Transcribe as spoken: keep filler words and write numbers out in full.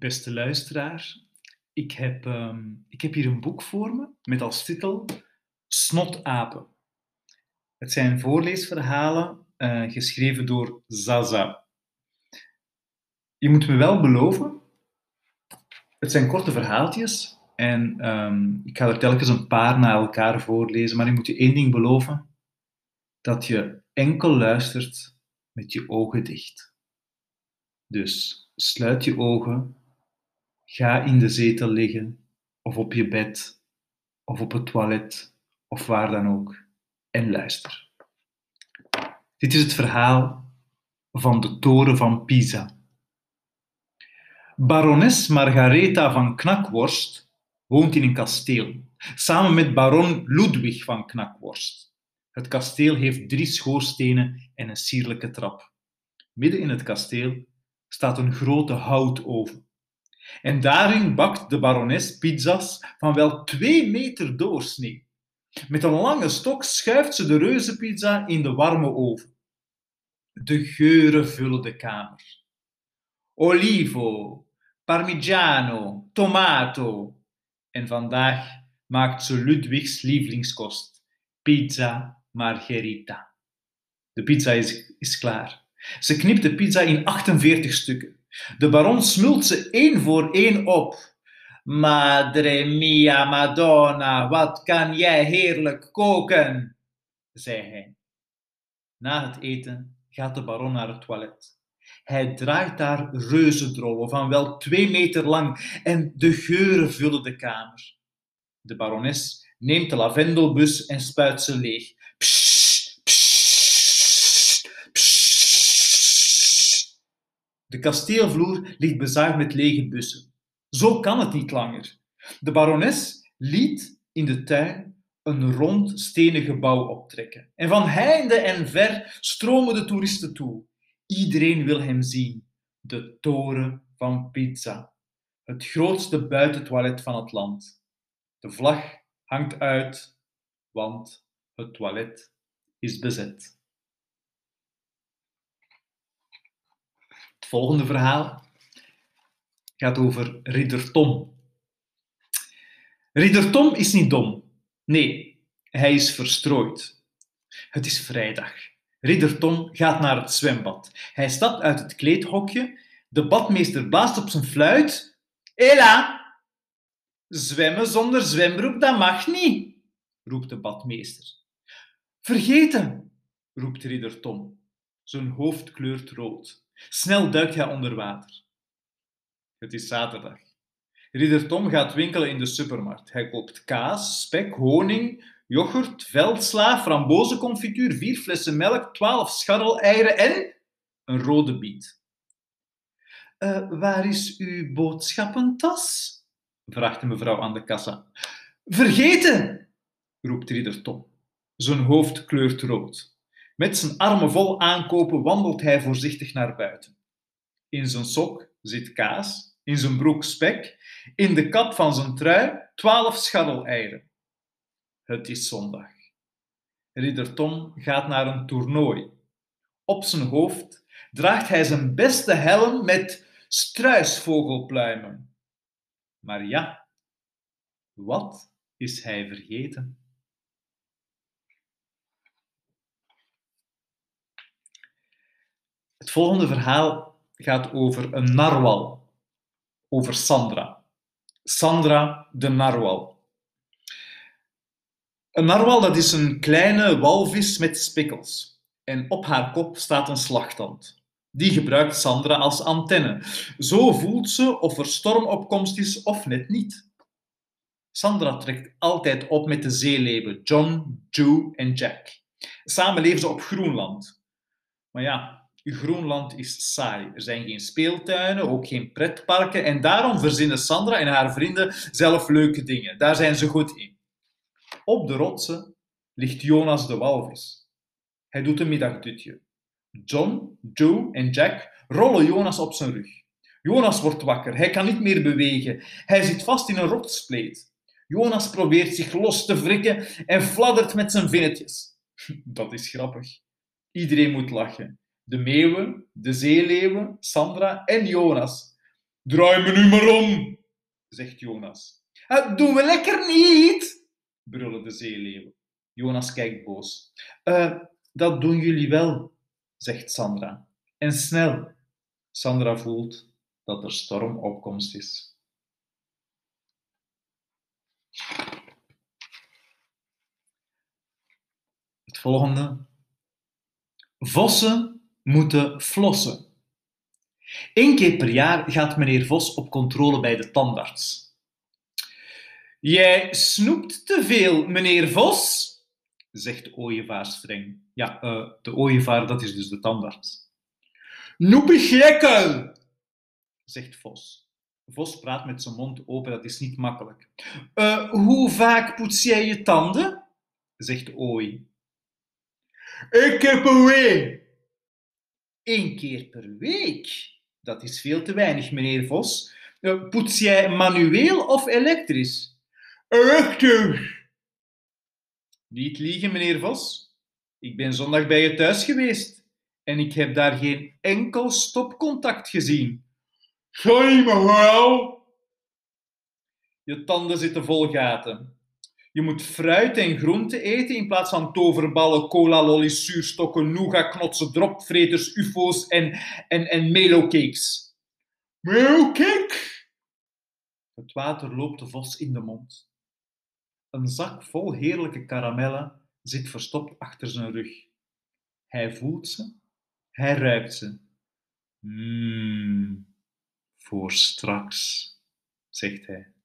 Beste luisteraar, ik heb, um, ik heb hier een boek voor me met als titel Snotapen. Het zijn voorleesverhalen uh, geschreven door Zaza. Je moet me wel beloven, het zijn korte verhaaltjes en um, ik ga er telkens een paar na elkaar voorlezen, maar ik moet je één ding beloven, dat je enkel luistert met je ogen dicht. Dus sluit je ogen, ga in de zetel liggen, of op je bed, of op het toilet, of waar dan ook, en luister. Dit is het verhaal van de toren van Pisa. Barones Margaretha van Knakworst woont in een kasteel, samen met Baron Ludwig van Knakworst. Het kasteel heeft drie schoorstenen en een sierlijke trap. Midden in het kasteel staat een grote houtoven. En daarin bakt de barones pizza's van wel twee meter doorsnee. Met een lange stok schuift ze de reuzenpizza in de warme oven. De geuren vullen de kamer. Olivo, parmigiano, tomato. En vandaag maakt ze Ludwigs lievelingskost, pizza margherita. De pizza is, is klaar. Ze knipt de pizza in achtenveertig stukken. De baron smult ze één voor één op. Madre mia Madonna, wat kan jij heerlijk koken, zei hij. Na het eten gaat de baron naar het toilet. Hij draait daar reuzendrollen van wel twee meter lang en de geuren vullen de kamer. De barones neemt de lavendelbus en spuit ze leeg. Psst. De kasteelvloer ligt bezaaid met lege bussen. Zo kan het niet langer. De barones liet in de tuin een rond stenen gebouw optrekken. En van heinde en ver stromen de toeristen toe. Iedereen wil hem zien. De toren van Pisa. Het grootste buitentoilet van het land. De vlag hangt uit, want het toilet is bezet. Het volgende verhaal gaat over Ridder Tom. Ridder Tom is niet dom. Nee, hij is verstrooid. Het is vrijdag. Ridder Tom gaat naar het zwembad. Hij stapt uit het kleedhokje. De badmeester blaast op zijn fluit. Hela! Zwemmen zonder zwembroek, dat mag niet, roept de badmeester. Vergeten, roept Ridder Tom. Zijn hoofd kleurt rood. Snel duikt hij onder water. Het is zaterdag. Ridder Tom gaat winkelen in de supermarkt. Hij koopt kaas, spek, honing, yoghurt, veldsla, frambozenconfituur, vier flessen melk, twaalf scharreleieren en een rode biet. Uh, waar is uw boodschappentas? Vraagt de mevrouw aan de kassa. Vergeten, roept Ridder Tom. Zijn hoofd kleurt rood. Met zijn armen vol aankopen wandelt hij voorzichtig naar buiten. In zijn sok zit kaas, in zijn broek spek, in de kap van zijn trui twaalf scharreleieren. Het is zondag. Ridder Tom gaat naar een toernooi. Op zijn hoofd draagt hij zijn beste helm met struisvogelpluimen. Maar ja, wat is hij vergeten? Het volgende verhaal gaat over een narwal, over Sandra. Sandra de narwal. Een narwal, dat is een kleine walvis met spikkels. En op haar kop staat een slagtand. Die gebruikt Sandra als antenne. Zo voelt ze of er stormopkomst is of net niet. Sandra trekt altijd op met de zeeleeuwen John, Joe en Jack. Samen leven ze op Groenland. Maar ja, Groenland is saai. Er zijn geen speeltuinen, ook geen pretparken en daarom verzinnen Sandra en haar vrienden zelf leuke dingen. Daar zijn ze goed in. Op de rotsen ligt Jonas de walvis. Hij doet een middagdutje. John, Joe en Jack rollen Jonas op zijn rug. Jonas wordt wakker. Hij kan niet meer bewegen. Hij zit vast in een rotspleet. Jonas probeert zich los te wrikken en fladdert met zijn vinnetjes. Dat is grappig. Iedereen moet lachen. De meeuwen, de zeeleeuwen, Sandra en Jonas. Draai me nu maar om, zegt Jonas. Dat doen we lekker niet, brullen de zeeleeuwen. Jonas kijkt boos. Uh, dat doen jullie wel, zegt Sandra. En snel. Sandra voelt dat er storm op komst is. Het volgende. Vossen moeten flossen. Eén keer per jaar gaat meneer Vos op controle bij de tandarts. Jij snoept te veel, meneer Vos, zegt de ooievaar streng. Ja, uh, de ooievaar, dat is dus de tandarts. Noepig lekker, zegt Vos. Vos praat met zijn mond open, dat is niet makkelijk. Uh, hoe vaak poets jij je tanden? Zegt de ooi. Ik heb een week. Eén keer per week? Dat is veel te weinig, meneer Vos. Uh, poets jij manueel of elektrisch? Elektrisch. Niet liegen, meneer Vos. Ik ben zondag bij je thuis geweest en ik heb daar geen enkel stopcontact gezien. Sorry, mevrouw. Je tanden zitten vol gaten. Je moet fruit en groente eten in plaats van toverballen, cola, lollies, zuurstokken, nougat, knotsen, dropvreters, ufo's en, en, en melocakes. Melocake? Het water loopt de Vos in de mond. Een zak vol heerlijke karamellen zit verstopt achter zijn rug. Hij voelt ze, hij ruikt ze. Mmm, voor straks, zegt hij.